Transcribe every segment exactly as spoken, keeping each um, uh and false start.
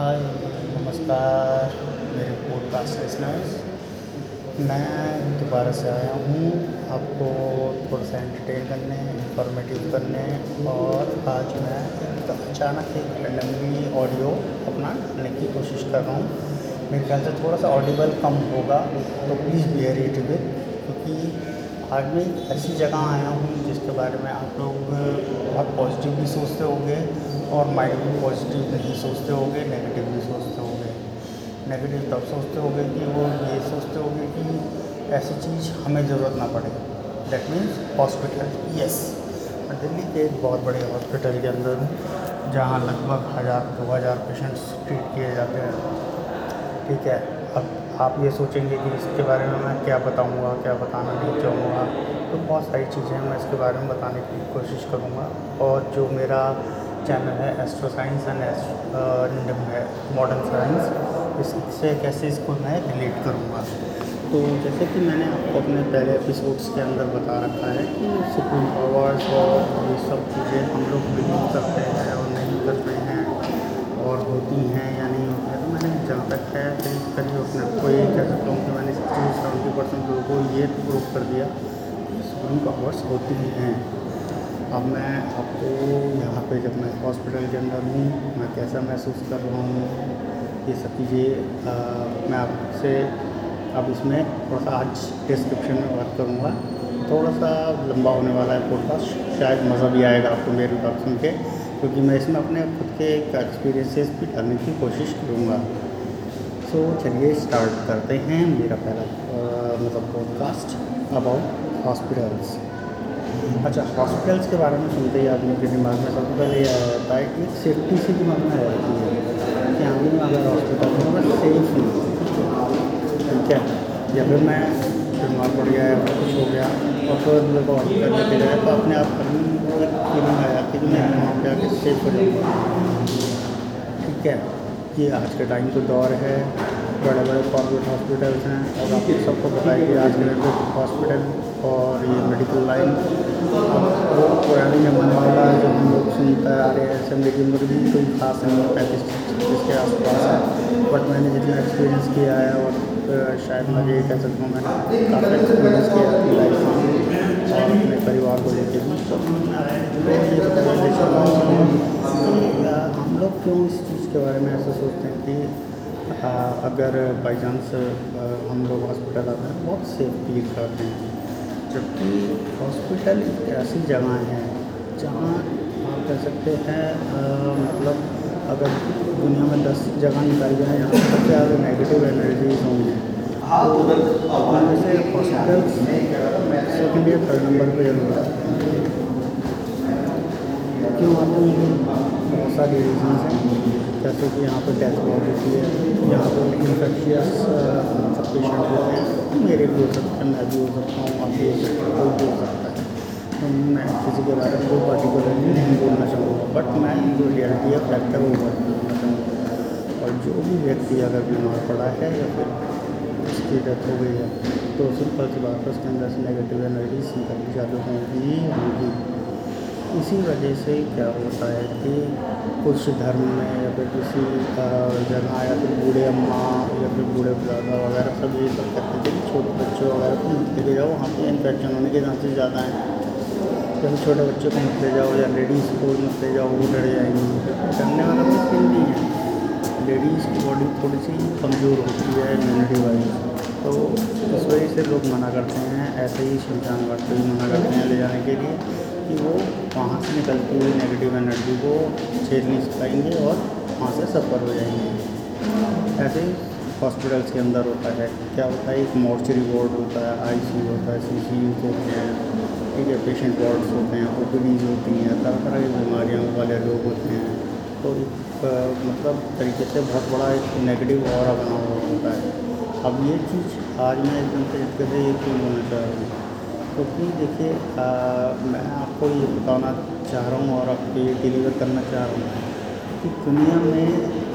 हाय नमस्कार, मेरे podcast listeners, मैं दोबारा से आया हूँ आपको थोड़ा सा एंटरटेन करने, इंफॉर्मेटिव करने। और आज मैं एकदम अचानक एक रैंडमली ऑडियो अपना डालने की कोशिश कर रहा हूँ। मेरे ख्याल से थोड़ा सा ऑडिबल कम होगा, तो प्लीज़ बियर इट विद, क्योंकि आज मैं ऐसी जगह आया हूँ जिसके बारे में आप लोग बहुत पॉजिटिव भी सोचते होंगे और माइंड में पॉजिटिव नहीं सोचते होंगे, नेगेटिव भी सोचते होंगे। नेगेटिव तब सोचते होंगे कि वो ये सोचते होंगे कि ऐसी चीज़ हमें ज़रूरत ना पड़े। That means hospital. यस, मैं दिल्ली के एक बहुत बड़े हॉस्पिटल के अंदर हूँ जहाँ लगभग हज़ार दो हज़ार पेशेंट्स ट्रीट किए जाते हैं। ठीक है, अब आप ये सोचेंगे कि इसके बारे में मैं क्या बताऊँगा, क्या बताना नहीं चाहूँगा, तो बहुत सारी चीज़ें मैं इसके बारे में बताने की कोशिश करूँगा। और जो मेरा चैनल है एस्ट्रो साइंस एंड एस्ट्रोडम है मॉडर्न साइंस, इससे कैसे इसको मैं रिलेट करूँगा। तो जैसे कि मैंने आपको अपने पहले एपिसोड्स के अंदर बता रखा है कि सुप्रीम पावर्स और ये सब चीज़ें हम लोग बिलीव करते हैं और नहीं करते हैं, और होती हैं या नहीं होती है। तो मैंने जहाँ तक है करीब करीब अपने आपको ये कह सकता हूँ कि मैंने सेवेंटी परसेंट लोगों को ये प्रूव कर दिया कि सुप्रीम पावर्स होती हैं। अब मैं आपको यहाँ पे जब मैं हॉस्पिटल के अंदर हूँ मैं कैसा महसूस कर रहा हूँ, ये सब चीज़ें मैं आपसे अब इसमें थोड़ा सा आज डिस्क्रिप्शन में बात करूँगा। थोड़ा सा लंबा होने वाला है पॉडकास्ट, शायद मज़ा भी आएगा आपको मेरे बात सुन के, क्योंकि मैं इसमें अपने खुद के एक्सपीरियंसेस भी डालने की कोशिश करूँगा। सो चलिए स्टार्ट करते हैं मेरा पहला मतलब पॉडकास्ट अबाउट हॉस्पिटल्स। अच्छा, हॉस्पिटल्स के बारे में सुनते ही आदमी के दिमाग में सबसे पहले यह आता है कि सेफ्टी से दिमाग में आ जाती है कि आदमी अगर हॉस्पिटल में मैं सेफ हूँ, ठीक है। या फिर मैं बीमार पड़ गया या फिर कुछ हो गया और फिर मेरे को हॉस्पिटल लेके गया, तो अपने आप फीलिंग आ जाती है कि मैं वहाँ पर आके सेफ हो जाऊँगा, ठीक है। ये आज के टाइम का दौर है, बड़े बड़े कॉर्पोरेट हॉस्पिटल्स हैं और आप सबको बताया कि आज के डेट में हॉस्पिटल और ये मेडिकल लाइन वो पुरानी जमाने वाला जो हम लोग सुनता आ रहे हैं, ऐसे मेरी उम्र भी कोई खास नहीं है जिसके आसपास है, बट मैंने जितना एक्सपीरियंस किया है और शायद मैं ये कह सकता हूँ मैंने काफ़ी एक्सपीरियंस किया अपनी लाइफ में और अपने परिवार को लेकर भी। तो हम लोग क्यों इस चीज़ के बारे में ऐसा सोचते हैं कि आ, अगर बाई चांस हम लोग हॉस्पिटल आते हैं बहुत सेफ फील करते हैं, जबकि हॉस्पिटल एक ऐसी जगह है जहाँ आप कह सकते हैं मतलब अगर दुनिया में दस जगह निकाली जाए यहाँ सबसे ज़्यादा नेगेटिव एनर्जीज होंगी, तो उनमें से हॉस्पिटल सेकेंड या थर्ड नंबर पर जरूर आते हैं। क्यों आते हैं? बहुत सारी रीजन्स हैं, जैसे कि यहाँ पर डेथ बहुत होती है, यहाँ पर इन्फेक्शियस सब पेशेंट होते हैं, मेरे भी हो सकता है, मैं भी हो सकता हूँ, आप भी हो सकते हैं, कोई भी हो सकता है। तो मैं किसी के बारे में कोई पर्टिकुलरली नहीं बोलना चाहूँगा, बट मैं जो रियलिटी है फैक्टर वो बात बोलना चाहूँगा। और जो भी व्यक्ति अगर बीमार पड़ा है या फिर उसकी डेथ हो गई है, तो सिंपल सी बात है उसके अंदर से नेगेटिव एनर्जी निकलनी चालू होगी होगी इसी वजह से क्या होता है कि कुछ धर्म में या फिर किसी जगह या फिर बूढ़े अम्मा या फिर बूढ़े दादा वगैरह सब ये सब करते थे कि छोटे बच्चों वगैरह को मत ले जाओ, वहाँ पे इन्फेक्शन होने के चांसेस ज़्यादा हैं। जब छोटे बच्चों को मत ले जाओ या लेडीज़ को मत ले जाओ, वो डर जाएंगी, डरने वाला कोई सीन नहीं है। लेडीज़ की बॉडी थोड़ी सी कमज़ोर होती है इम्यूनिटी वाइज, तो इस वजह से लोग मना करते हैं, ऐसे ही शमशान घाट पर भी मना करते हैं ले जाने के लिए कि वो वहाँ से निकलती हुई नेगेटिव एनर्जी को झेल नहीं पाएंगे और वहाँ से सफ़र हो जाएंगे। ऐसे ही हॉस्पिटल्स के अंदर होता है, क्या होता है, एक मॉर्चरी वार्ड होता है, आईसीयू होता है, सीसीयू होते हैं, ठीक है, पेशेंट वार्ड्स होते हैं, ओपीडीज होती हैं, तरह तरह की बीमारियों वाले लोग होते हैं। तो एक मतलब तरीके से बहुत बड़ा एक नेगेटिव ऑरा बना हुआ होता है। अब ये चीज़ आज मैं एकदम तरीके से ये क्यों बोलना चाह रहा हूँ, क्योंकि देखिए मैं आपको ये बताना चाह रहा हूँ और आपको ये डिलीवर करना चाह रहा हूँ कि दुनिया में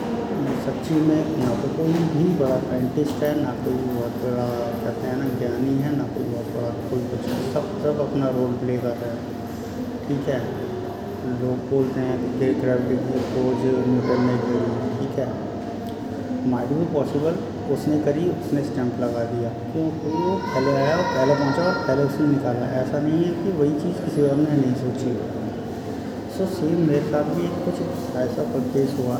सच्ची में ना तो कोई भी बड़ा साइंटिस्ट है, ना कोई बहुत बड़ा कहते हैं ना ज्ञानी है, ना कोई बहुत बड़ा कोई कुछ, सब सब अपना रोल प्ले कर रहा है, ठीक है। लोग बोलते हैं कि ग्रेविटी की खोज न्यूटन ने की, ठीक है, हमारे भी पॉसिबल, उसने करी, उसने स्टैंप लगा दिया क्योंकि वो पहले आया, पहले पहुंचा, पहले उसने निकाला। ऐसा नहीं है कि वही चीज़ किसी और ने नहीं सोची। सो सेम मेरे साथ भी कुछ ऐसा परचेज हुआ।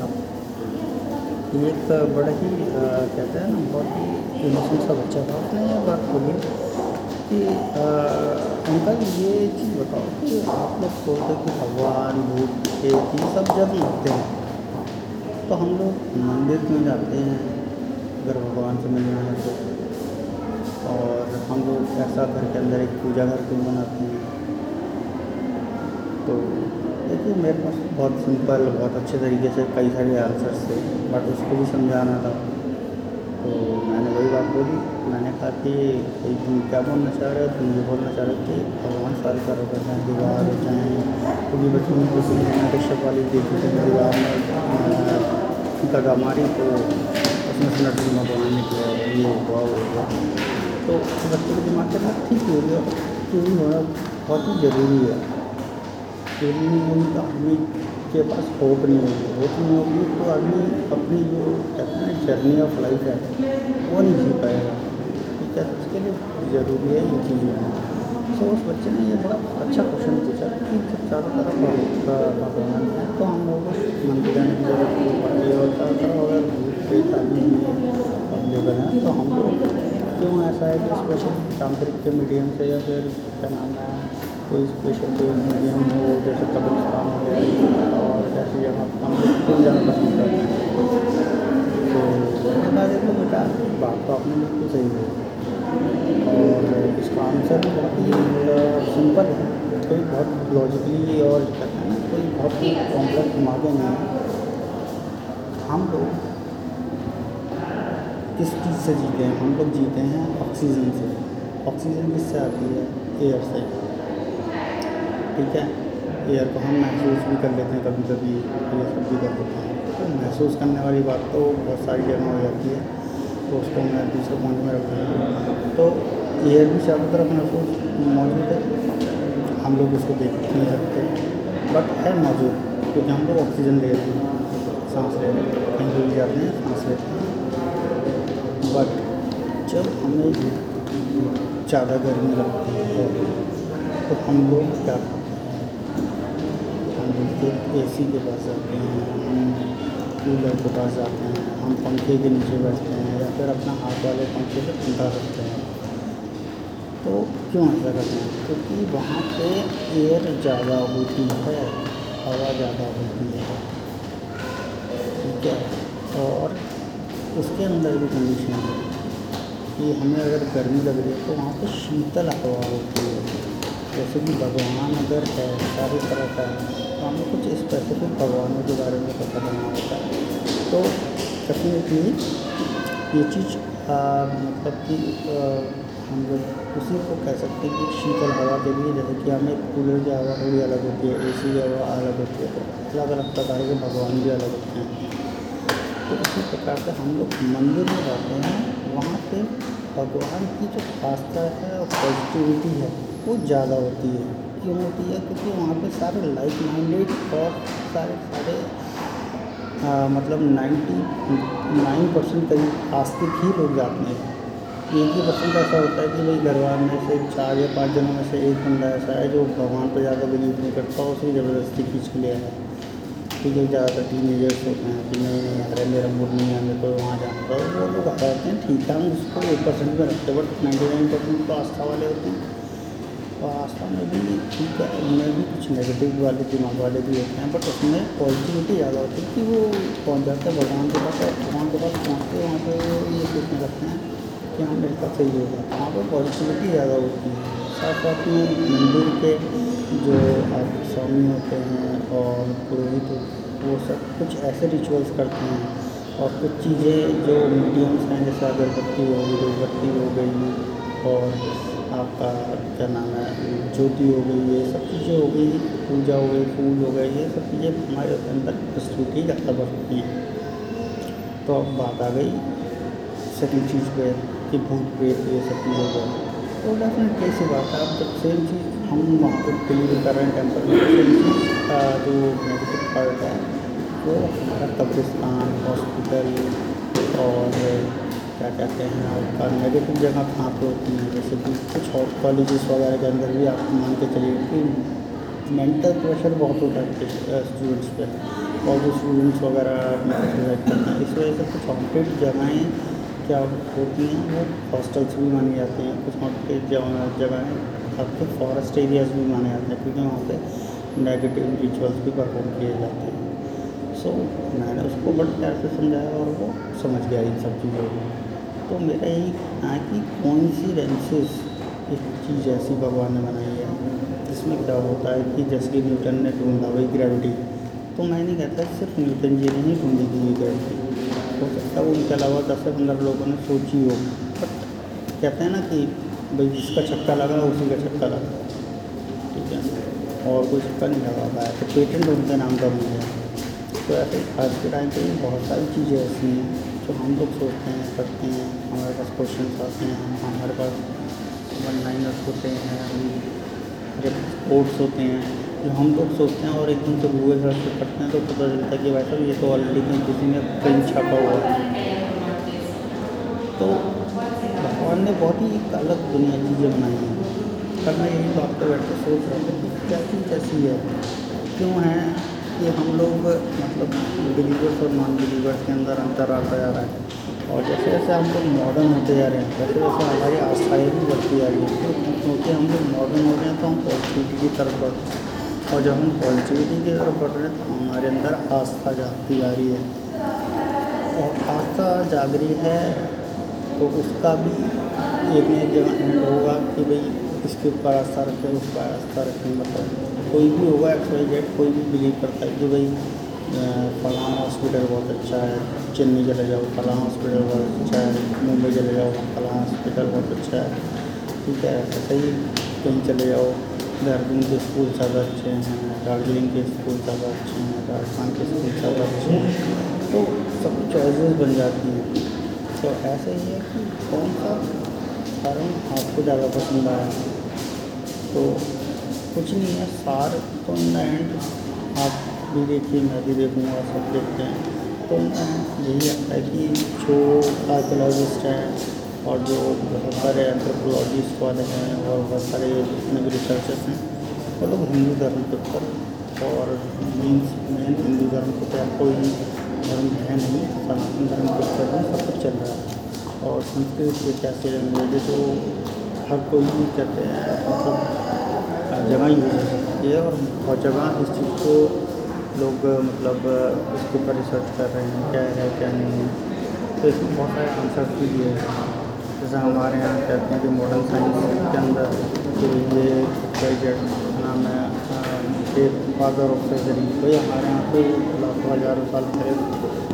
एक बड़ा ही कहते हैं ना, बहुत ही इमोशनल सा बच्चा था। उसने ये बात बोली कि अंकल ये चीज़ बताओ कि आप लोग सोचते कि भगवान भूत प्रेत ये सब जब लगते हैं तो हम लोग मंदिर क्यों जाते हैं अगर भगवान से मिलना है तो, और हम लोग ऐसा घर के अंदर एक पूजा घर क्यों बनाते हैं। तो देखिए मेरे पास बहुत सिंपल, बहुत अच्छे तरीके से कई सारे आंसर्स थे, बट उसको भी समझाना था। तो मैंने वही बात बोली, मैंने कहा कि तुम क्या बोलना चाह रहे हो, तुम ये बोलना चाह रहे हो कि भगवान सारे कार्य करते हैं, दीवार होते हैं, क्योंकि बच्चों में कुछ नृत्य वाली देखी थी दीवार में गदा मारी तो उसमें नृत्य भगवान ने किया, ये हुआ वो हुआ। तो बच्चों के दिमाग के साथ ठीक हो गया, क्योंकि होना बहुत ही ज़रूरी है। चोरी नहीं होगी तो आदमी के पास होप नहीं होगी, होप नहीं होगी तो आदमी अपनी जो कहते हैं जर्नी ऑफ लाइफ है वो नहीं जी पाएगा। ठीक है, उसके लिए ज़रूरी है ये चीज़। सो उस बच्चे ने ये बड़ा अच्छा क्वेश्चन पूछा कि जब चारों तरफ भगवान है तो हम लोग मंदिर जाने की जरूरत नहीं पड़ती, और चारों तरफ अगर भूत प्रेत आदमी अवेलेबल हैं तो हम लोग क्यों ऐसा है कि स्पेशल तांत्रिक के मीडियम से या फिर क्या नाम है कोई स्पेशल कोई मीडियम हो जैसे कब्रिस्तान हो और जैसी जगह हम लोग क्यों जाना पसंद करते हैं। तो मैंने कहा देखो बेटा बात तो आपने बिल्कुल सही है और इसका आंसर बहुत ही सिंपल है, कोई बहुत लॉजिकली और कहते हैं ना कोई बहुत ही कॉम्प्लेक्स दिमागे नहीं है। हम लोग किस चीज़ से जीते हैं, हम लोग जीते हैं ऑक्सीजन से। ऑक्सीजन किससे आती है, एयर से। ठीक है, एयर को हम महसूस भी कर लेते हैं कभी कभी, ये सब भी कर लेते हैं। तो महसूस करने वाली बात तो बहुत सारी जगह हो जाती है, तो उसको मैं दूसरे पॉइंट में रखता हूँ। तो एयर भी चारों तरफ महसूस मौजूद है, हम लोग उसको देख नहीं सकते बट है मौजूद क्योंकि हम लोग ऑक्सीजन ले रहे हैं, सांस ले रहे हैं, कहीं दूर जाते हैं सांस लेते हैं। बट जब हमें ज़्यादा गर्मी लगती है तो हम लोग क्या ए सी के पास जाते हैं, हम कूलर के पास जाते हैं, हम पंखे के नीचे बैठते हैं या फिर अपना हाथ वाले पंखे से ठंडा रखते हैं। तो क्यों ऐसा करते हैं, क्योंकि वहाँ पे एयर ज़्यादा होती है, हवा ज़्यादा होती है। ठीक है, और उसके अंदर भी कंडीशन है कि हमें अगर गर्मी लग रही है तो वहाँ पे शीतल हवा होती है। जैसे कि भगवान अगर है सारी तरह का है तो हमें कुछ स्पेसिफिक भगवानों के बारे में पता करना होता है। तो डेफिनेटली ये चीज़ मतलब कि हम लोग उसी को कह सकते हैं कि शीतल हवा के लिए, जैसे कि हमें कूलर की हवा थोड़ी अलग होती है, ए सी की हवा अलग होती है, तो अलग अलग प्रकार के भगवान भी अलग होते हैं। तो इसी प्रकार से हम लोग मंदिर में जाते हैं, वहाँ पे भगवान की जो खासता है और पॉजिटिविटी है वो ज़्यादा होती है। क्यों होती है, क्योंकि वहाँ पे सारे लाइक माइंडेड और सारे सारे आ, मतलब नाइन्टी नाइन परसेंट करीब आस्तिक ही लोग जाते हैं। एक ही परसेंट ऐसा होता है कि भाई घरवार में से चार या पाँच जनों में से एक बंदा ऐसा है जो भगवान पे ज़्यादा बिलीव नहीं करता, उसने ज़बरदस्ती खींच के लिया है। ठीक है, ज़्यादातर टीनेजर्स होते हैं कि नहीं नहीं अरे मेरा मूड नहीं है मेरे को वहाँ जाना था, वो लोग आता रहते हैं। ठीक है, हम उसको एक परसेंट में रखते हैं, बट नाइन्टी नाइन परसेंट तो आस्था वाले होते हैं। आस्था में भी ठीक है, उनमें भी कुछ नेगेटिव वाले दिमाग वाले भी होते हैं, बट उसमें पॉजिटिविटी ज़्यादा होती है कि वो पहुँच जाते हैं भगवान के पास, भगवान के पास पहुँचते वहाँ पे ये सोचने लगते हैं कि हाँ मेरे साथ सही होगा। वहाँ पर पॉजिटिविटी ज़्यादा होती है। साथ साथ में मंदिर के जो स्वामी होते हैं और पुरोहित वो सब कुछ ऐसे रिचुअल्स करते हैं, और कुछ चीज़ें जो मीडियम्स हैं जैसे अगरबत्ती हो गई, धूपबत्ती हो गई, और आपका क्या नाम है ज्योति हो गई, ये सब चीज़ें हो गई, पूजा हो गई, फूल हो गए, ये सब चीज़ें हमारे अंदर प्रस्तुति ज़्यादा बढ़ती हैं। तो अब बात आ गई सेकंड चीज़ पे कि भूत प्रेत ये सब चीज़ें हो गई। तो डेफिनेट कैसी बात है, आप जब सेम चीज़ हम वहाँ पर डिलीवर कर रहे हैं टेम्पल में, सेम चीज़ का जो नेगेटिव पार्ट है वो हमारा कब्रिस्तान, हॉस्पिटल कहते हैं आपका नेगेटिव जगह कहाँ पर होती है, जैसे कि कुछ और कॉलेजेस वगैरह के अंदर भी आप मान के चलिए कि मेंटल प्रेशर बहुत होता है स्टूडेंट्स पे और जो स्टूडेंट्स वगैरह करते हैं, इस वजह से कुछ हॉटेड जगहें क्या होती हैं वो हॉस्टल्स भी मानी जाती हैं, कुछ हॉटेड जगहें आपके फॉरेस्ट एरियाज़ भी माने जाते हैं क्योंकि वहाँ पर नेगेटिव रिचुअल्स भी परफॉर्म किए जाते हैं। तो मैंने उसको बड़े प्यार से समझाया और वो समझ गया इन सब चीज़ों को। तो मेरा यही कहा कि कॉन्सिडेंसेस एक चीज़ ऐसी भगवान ने बनाई है जिसमें क्या होता है कि जैसे कि न्यूटन ने ढूंढा वही ग्रेविटी, तो मैं नहीं कहता सिर्फ न्यूटन जी ने ही ढूंढी थी ये ग्रेविटी, हो सकता है उनके अलावा दस से पंद्रह लोगों ने सोची हो, बट कहते हैं ना कि भाई जिसका छक्का लगा उसी का छक्का लगा, ठीक है, और कोई छक्का नहीं लगा पाया, तो पेटेंट उनके नाम का मिल गया। तो ऐसे आज के टाइम पे बहुत सारी चीज़ें ऐसी हैं जो हम लोग सोचते हैं करते हैं, हमारे पास क्वेश्चन आते हैं, हमारे पास वन लाइनर्स होते हैं, हम जब कोड्स होते हैं जो हम लोग सोचते हैं और एकदम से गूगल सर्च पर करते हैं तो पता चलता है कि भाई साहब ये तो ऑलरेडी किसी ने कहीं छापा हुआ है। तो भगवान ने बहुत ही एक अलग दुनिया चीज़ें बनाई हैं। कल मैं यही बात पर बैठ कर सोच रहा था कि क्या चीज़ कैसी है, क्यों है कि हम लोग मतलब बिलीवर्स और नॉन बिलीवर्स के अंदर अंतर आता जा रहा है, और जैसे जैसे हम लोग मॉडर्न होते जा रहे हैं वैसे वैसे हमारी आस्थाएँ भी बढ़ती जा रही हैं। क्योंकि हम लोग मॉडर्न हो रहे हैं तो हम पॉजिटिविटी की तरफ बढ़ रहे हैं, और जब हम पॉजिटिविटी की तरफ बढ़ रहे हैं तो हमारे अंदर आस्था जागती जा रही है, और आस्था जाग रही है तो उसका भी एक नई जगह एंड होगा कि भाई इसके ऊपर आस्था रखें उस पर आस्था रखें। मतलब कोई भी होगा एक्स वाई जेड कोई भी बिलीव करता है कि भाई फलाना हॉस्पिटल बहुत अच्छा है, चेन्नई चले जाओ फलाना हॉस्पिटल बहुत अच्छा है, मुंबई चले जाओ फलाना हॉस्पिटल बहुत अच्छा है, ठीक है, ऐसे ही कहीं चले जाओ, देहरादून के स्कूल ज़्यादा अच्छे हैं, दार्जिलिंग के स्कूल ज़्यादा अच्छे हैं, राजस्थान के स्कूल ज़्यादा अच्छे हैं, तो सब चॉइसेस बन जाती हैं। तो ऐसे ही है कि कौन सा कारण आपको ज़्यादा पसंद आया, तो कुछ नहीं है सार, तो इन द एंड आप भी देखिए मैं भी देखूँगा सब देखते हैं। तो यही लगता है कि जो आर्कोलॉजिस्ट हैं और जो बहुत सारे एंथ्रोपोलॉजिस्ट वाले हैं और बहुत सारे जितने भी रिसर्चर्स हैं वो लोग हिंदू धर्म के ऊपर और मीन्स मेन हिंदू धर्म के ऊपर कोई धर्म है नहीं, सनातन धर्म के ऊपर सब कुछ चल रहा है। और संस्कृत के कैसे लैंग्वेज जो हर कोई भी कहते हैं मतलब जगह यूज हो सकती है, और बहुत जगह इस चीज़ को लोग मतलब इसके ऊपर रिसर्च कर रहे हैं क्या है क्या नहीं है, तो इसमें बहुत सारे आंसर्स भी दिए हैं। जैसे हमारे यहाँ कहते हैं कि मॉडर्न साइंस के अंदर कि ये प्रोजेक्ट नाम है एक फादर ऑफ सर्जरी, भाई हमारे यहाँ पे लाखों हज़ारों साल पहले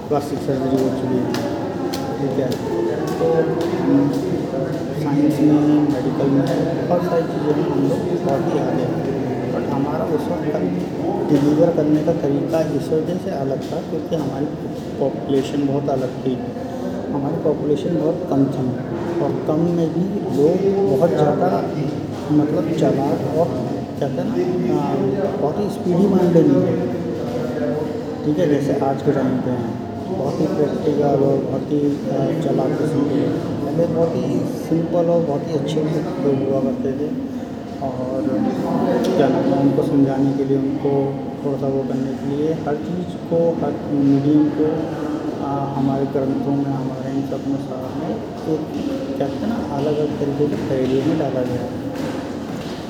प्लास्टिक सर्जरी हो चुकी है, ठीक है, तो साइंस में मेडिकल में बहुत सारी चीज़ों में हम लोग बहुत ही आगे हैं, बट हमारा उस वक्त डिलीवर करने का तरीका इस वजह से अलग था क्योंकि हमारी पॉपुलेशन बहुत अलग थी, हमारी पॉपुलेशन बहुत कम थी, और कम में भी लोग बहुत ज़्यादा मतलब चालाक और कहते हैं ना बहुत ही स्पीडी माइंडेड है, ठीक है, जैसे आज के टाइम पे हैं बहुत ही प्रैक्टिकल और बहुत ही चालाक किस्म के, पहले बहुत ही सिंपल और बहुत ही अच्छे लोग हुआ करते थे, और क्या नाम है उनको समझाने के लिए उनको थोड़ा सा वो करने के लिए हर चीज़ को हर मीडियम को आ, हमारे ग्रंथों में हमारे इन सब में साथ में तो कहते हैं ना अलग अलग तरीके के शैलियों में डाला गया।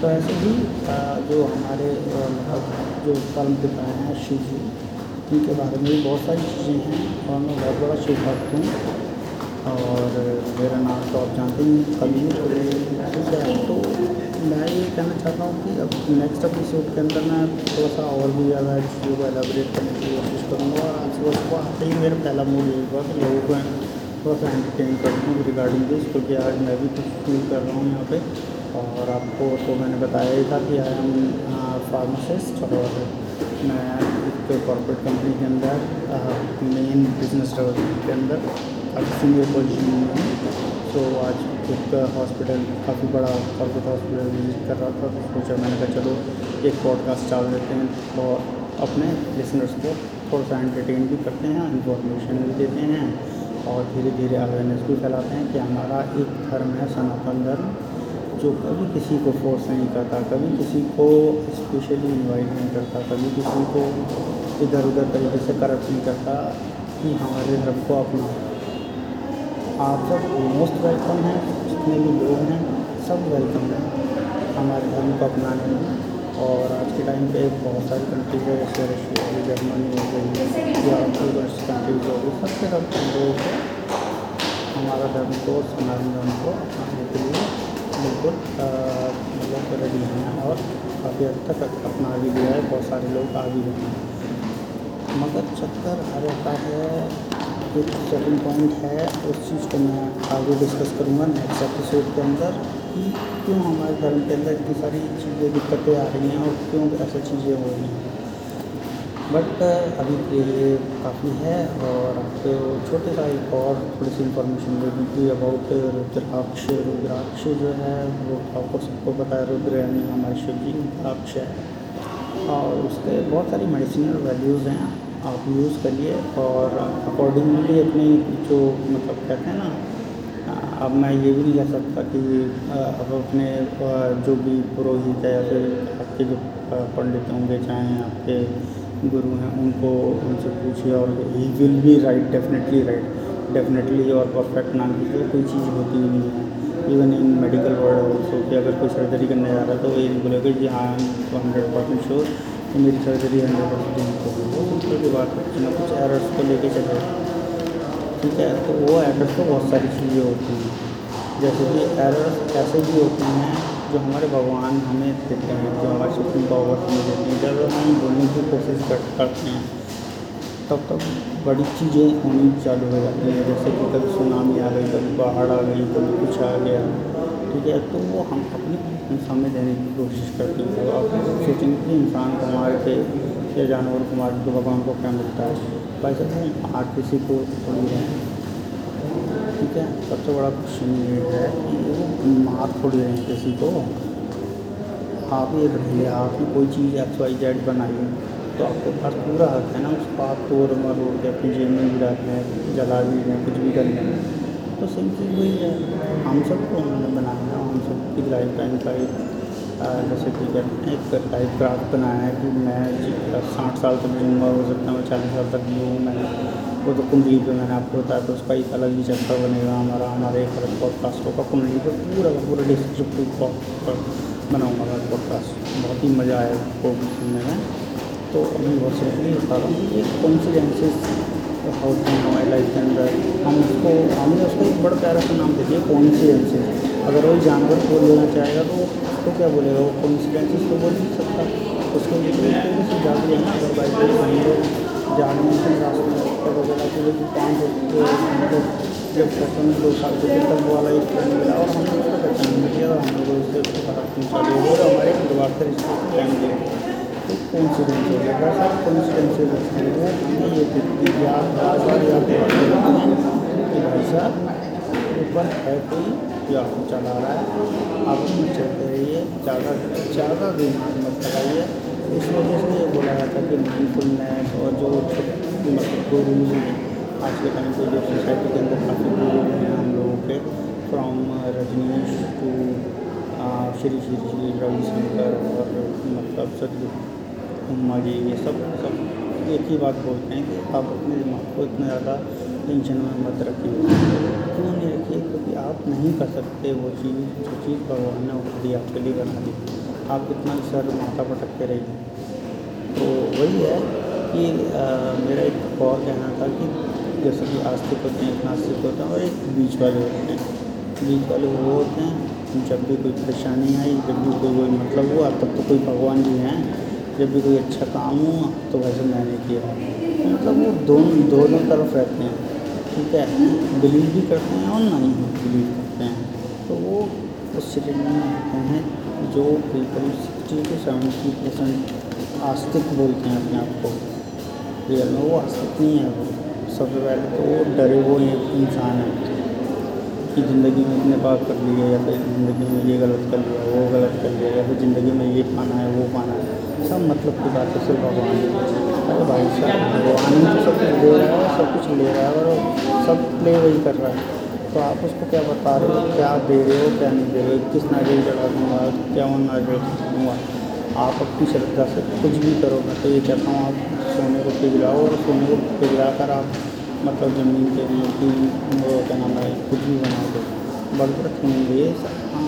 तो ऐसे ही आ, जो हमारे मतलब जो परम पिता हैं शिव जी, उनके बारे में भी बहुत सारी चीज़ें हैं और मैं बहुत बड़ा शिव भक्त हूँ, और मेरा नाम तो आप जानते हैं कलयुग, ठीक है। तो मैं ये कहना चाहता हूँ कि अब नेक्स्ट एपिसोड के अंदर मैं थोड़ा सा और भी ज़्यादा चीज़ों को एलाबोरेट करने की कोशिश करूँगा, और आज सुबह सुबह आते ही मेरा पहला मूड यही हुआ कि लोगों को थोड़ा सा एंटरटेन कर दूँ रिगार्डिंग दिस, क्योंकि आज मैं भी कुछ फील कर रहा हूँ यहाँ पे, और आपको तो मैंने बताया ही था कि आई एम फार्मासिस्ट और मैं एक कॉर्पोरेट कंपनी के अंदर मेन बिजनेस डेवलपमेंट के अंदर अब सीनियर पोजिशन में हूँ। तो आज एक हॉस्पिटल काफ़ी बड़ा कॉर्पोरेट हॉस्पिटल विजिट कर रहा था, तो सोचा मैंने कहा चलो एक पॉडकास्ट डाल देते हैं और अपने लिसनर्स को थोड़ा सा एंटरटेन भी करते हैं, इंफॉर्मेशन भी देते हैं और धीरे धीरे अवेयरनेस भी फैलाते हैं कि हमारा एक धर्म है सनातन धर्म, जो कभी किसी को फोर्स नहीं करता, कभी किसी को स्पेशली इन्वाइट नहीं करता, कभी किसी को इधर उधर तरीके से करप्ट नहीं करता कि हमारे धर्म को अपना। आप सब मोस्ट वेलकम हैं, जितने भी लोग हैं सब वेलकम हैं हमारे धर्म को अपनाने में। और आज के टाइम पे बहुत सारी कंट्रीज है, जैसे रशिया हो गई, जर्मनी हो गई, या दूसरी कंट्रीज हो गई, सबके सब कंट्रीज को हमारा धर्म को सनातन धर्म को अपनाने के लिए बिल्कुल मतलब रेडी हैं और काफ़ी हद तक अपना भी दिया है, बहुत सारे लोग आ भी गए हैं। मगर चक्कर आ जाता है, एक सेकेंड पॉइंट है, उस चीज़ को मैं आगे डिस्कस करूँगा नेक्स्ट एपिसोड के अंदर कि क्यों हमारे धर्म के अंदर इतनी सारी चीज़ें दिक्कतें आ रही हैं और क्यों ऐसी चीज़ें हो रही हैं। बट अभी के लिए काफ़ी है और आपको छोटे सा एक और थोड़ी सी इंफॉर्मेशन दे दूँ कि अबाउट रुद्राक्ष। रुद्राक्ष जो है वो आपको सबको पता है, रुद्र यानी हमारे शिव जी, रुद्राक्ष है और उसके बहुत सारी मेडिसिनल वैल्यूज़ हैं, आप यूज़ करिए और अकॉर्डिंगली अपनी जो मतलब कहते हैं ना। अब मैं ये भी नहीं कह सकता कि अब अपने जो भी पुरोहित है या फिर आपके जो पंडित होंगे, चाहे आपके गुरु हैं, उनको उनसे पूछिए और he will be right, definitely right, definitely और परफेक्ट नाम की कोई चीज़ होती ही नहीं है। Even in medical word also कि अगर कोई सर्जरी करने जा रहा है तो ये बोलेगा कि हाँ हंड्रेड परसेंट श्योर मेरी सर्जरी हंड्रेड परसेंट होगी, वो दूसरे की बात है ना, कुछ एरर्स को लेके चले, ठीक है। तो वो एरर्स को बहुत सारी चीज़ें होती हैं, जैसे कि एरर्स ऐसे भी होते हैं जो हमारे भगवान हमें देते हैं, जो हमारे सुप्रीम पावर हमें देते हैं। जब हम बोलने की कोशिश करते हैं तब तक बड़ी चीज़ें होनी चालू हो जाती हैं, जैसे कि कभी सुनामी आ गई, कभी बाढ़ आ गई, कभी कुछ आ गया, ठीक है। तो वो हम अपनी इंसान में देने की कोशिश करते हैं, तो आप सोचेंगे कि इंसान को मार के या जानवर को मार के भगवान को क्या मिलता है, वैसे तो आज किसी को थोड़ी है, ठीक है। सबसे बड़ा क्वेश्चन ये है कि वो मार थोड़ी रहे हैं किसी को, आप ये रखिए, आपने कोई चीज़ एक्स वाई जेड बनाई तो आपको हर पूरा हक है ना उसको आप तोड़ मरोड़ के अपनी जेब में भी डालना है, जला भी लें, कुछ भी कर लेना है। तो सेम चीज़ वही है, हम सबको उन्होंने बनाया है, हम सब की लाइफ टाइम का एक जैसे कि एक लाइफ ग्राफ बनाया है कि मैं साठ साल तक जीऊँगा, हो सकता है मैं चालीस साल तक जीऊँ, मैं वो तो कुंडली पे मैंने आपको बताया तो उसका एक अलग ही चक्कर बनेगा हमारा, हमारे एक अलग पॉडकास्ट होगा कुंडली पे, पूरा का पूरा डिस्क्रिप्टिव बनाऊँगा अलग पॉडकास्ट, बहुत ही मज़ा आया आपको सुनने में। तो अभी बहुत सिंपली बता रहा हूँ कि कॉन्सिडेंसेस होती हैं हमारी लाइफ के अंदर, हम उसको हमने उसको एक बड़ा प्यारा सा नाम दे दिया कॉन्सिडेंसेस। अगर वही जानवर को लेना चाहेगा तो उसको क्या बोलेगा, वो कॉन्सिडेंसेस तो बोल नहीं सकता, उसको जाग लेना। अगर बाई चांस कहीं लोग जागने से वगैरह के लिए पाँच जब पसंद दो साल के दिन तक वाला एक फ्रेंड मिला और हमने उसको पहचान भी किया, हम लोग उससे चालू हो और हमारे परिवार से रिश्ते टाइम दिया, तो कॉन्सिडेंस हो गया। बड़ा सारे कॉन्सिडेंसेस होते हैं, हमें ये दिखती है आज आज याद कि भाई साहब ऊपर है कोई जो आपको चला रहा है, आप चलते रहिए, ज़्यादा ज़्यादा दिमाग मत लगाइए। इस वजह से ये बोला जाता है कि माइंडफुलनेस और जो मतलब दो रूल हैं आज के टाइम पे, जो सोसाइटी के अंदर काफ़ी रूल हैं हम लोगों के, फ्रॉम रजनीश टू श्री श्री श्री रविशंकर और मतलब सदगुरु उम्मा जी, ये सब सब एक ही बात बोलते हैं कि आप अपने दिमाग को इतना ज़्यादा टेंशन में मत रखिए। क्यों नहीं रखिए, क्योंकि आप नहीं कर सकते वो चीज़ जो चीज़ भगवान ने उठा आपके लिए बना दी, आप कितना सर माथा पटकते रहिए। तो वही है कि आ, मेरा एक और कहना था कि जैसे कि आस्तिक होते हैं, नास्तिक होते हैं और एक बीच वाले होते हैं। बीच वाले वो होते हैं जब भी कोई परेशानी आई, जब भी कोई कोई मतलब हुआ तब तो कोई भगवान जी हैं, जब भी कोई अच्छा काम हुआ तो वैसे मैंने किया, मतलब वो दोनों दोनों तरफ रहते हैं, ठीक है। बिलीव भी करते हैं और नहीं बिलीव करते हैं, तो वो उस श्रेणी में होते हैं जो बिल्कुल सिक्सटी टू सेवेंटी परसेंट आस्तिक बोलते हैं अपने आप को, रियल में वो आस्तिक नहीं है। वो सबसे पहले तो वो डरे हुए इंसान है कि ज़िंदगी में इतने पाप कर लिए या फिर ज़िंदगी में ये गलत कर लिया, वो गलत कर लिया, या फिर ज़िंदगी में ये पाना है, वो पाना है, सब मतलब की बात है, सिर्फ भगवान। अरे भाई साहब, भगवान ही तो सब कुछ दे रहा है, सब कुछ ले रहा है और सब प्ले वही कर रहा है, तो आप उसको क्या बता रहे हो, क्या दे रहे हो, क्या नहीं दे रहे हो, किस नारियल चढ़ा दूँगा, क्या वो नारियल दूँगा। आप अपनी श्रद्धा से कुछ भी करो। मैं तो ये कहता हूँ आप सोने को पिघलाओ और सोने को पिघला कर आप मतलब ज़मीन के लिए वो क्या नाम है कुछ भी बना दो, बरकत नहीं हुई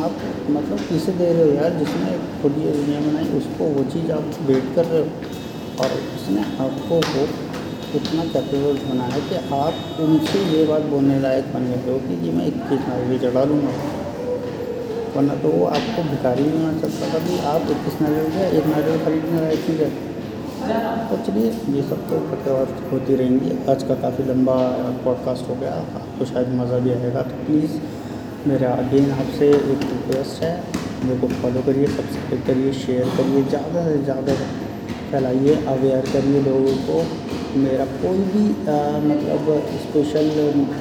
आप मतलब किसे दे रहे हो यार, जिसने खुद ये दुनिया बनाई उसको वो चीज़ आप वेट कर रहे हो और उसने आपको वो इतना कैपेबल बनाया कि आप उनसे ये बात बोलने लायक बन गए हो कि जी मैं इक्कीस नारियल चढ़ा लूँगा, वरना तो वो आपको भिखारी भी मान सकता था कि आप इक्कीस नारियल का एक नारियल खरीदने लायक ही गए। तो चलिए ये सब तो बात होती रहेंगी। आज का काफ़ी लंबा पॉडकास्ट हो गया, आपको शायद मज़ा भी आएगा, तो प्लीज़ मेरा अगेन आपसे एक रिक्वेस्ट है, मेरे को फॉलो करिए, सब्सक्राइब करिए, शेयर करिए, ज़्यादा से ज़्यादा फैलाइए, अवेयर करिए लोगों को। मेरा कोई भी आ, मतलब स्पेशल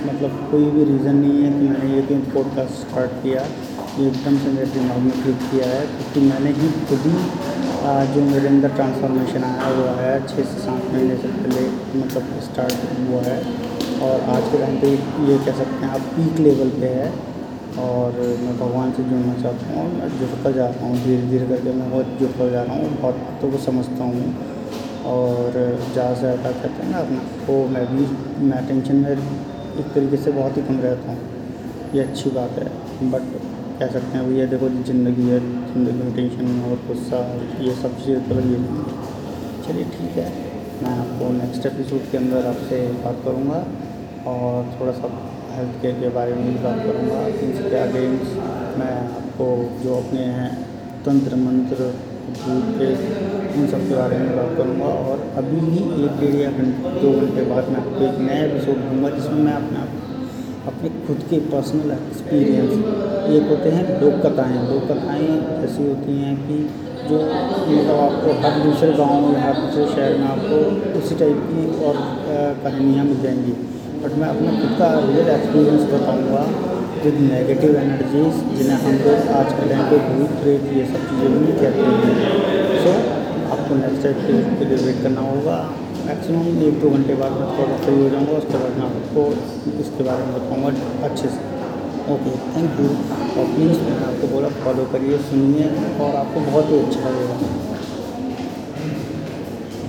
मतलब कोई भी रीज़न नहीं है कि मैंने ये क्यों पॉडकास्ट स्टार्ट किया, ये एकदम से मेरे दिमाग में क्लिक किया है, क्योंकि तो मैंने ही खुद ही आ, जो मेरे अंदर ट्रांसफॉर्मेशन आया हुआ है छः से सात महीने से पहले मतलब स्टार्ट हुआ है, और आज के टाइम पर ये कह सकते हैं आप पीक लेवल पे है, और मैं भगवान से जुड़ना चाहता हूँ। मैं जुड़ता जा रहा हूँ धीरे धीरे करके, मैं बहुत जुड़ता जा रहा हूँ, बहुत बातों को समझता हूँ और ज़्यादा से ज़्यादा कहते हैं ना अपना को मैं भी मैं टेंशन में एक तरीके से बहुत ही कम रहता हूँ, ये अच्छी बात है। बट कह सकते हैं भैया देखो ज़िंदगी है, ज़िंदगी में टेंशन और गुस्सा ये सब चीज़ें तो लगी। चलिए ठीक है, मैं आपको नेक्स्ट एपिसोड के अंदर आपसे बात करूँगा और थोड़ा सा हेल्थ केयर के बारे में भी बात करूँगा। इनके अगेंस्ट मैं आपको जो अपने हैं तंत्र मंत्र भूत के इन सब के बारे में बात करूँगा, और अभी ही एक डेढ़ या घंटे दो घंटे बाद मैं आपको एक नया एपिसोड दूँगा जिसमें मैं अपने अपने खुद के पर्सनल एक्सपीरियंस, एक होते हैं लोक कथाएँ, लोक कथाएँ ऐसी होती हैं कि जो मतलब आपको हर दूसरे गाँव में हर दूसरे शहर में आपको उसी टाइप की और कहानियाँ मिल जाएंगी, बट मैं अपना खुद का रियल एक्सपीरियंस बताऊँगा विद नेगेटिव एनर्जीज जिन्हें हम लोग आज के टाइम पे भूत प्रेत ये सब चीज़ें भी कहते हैं। सो आपको नेक्स्ट एपिसोड के लिए वेट करना होगा, मैक्सिमम एक दो घंटे बाद मैं थोड़ा फ्री हो जाऊँगा, उसके बाद मैं आपको इसके बारे में बताऊँगा अच्छे से। ओके थैंक यू, और प्लीज़ मैंने आपको बोला फॉलो करिए, सुनिए और आपको बहुत ही अच्छा लगेगा।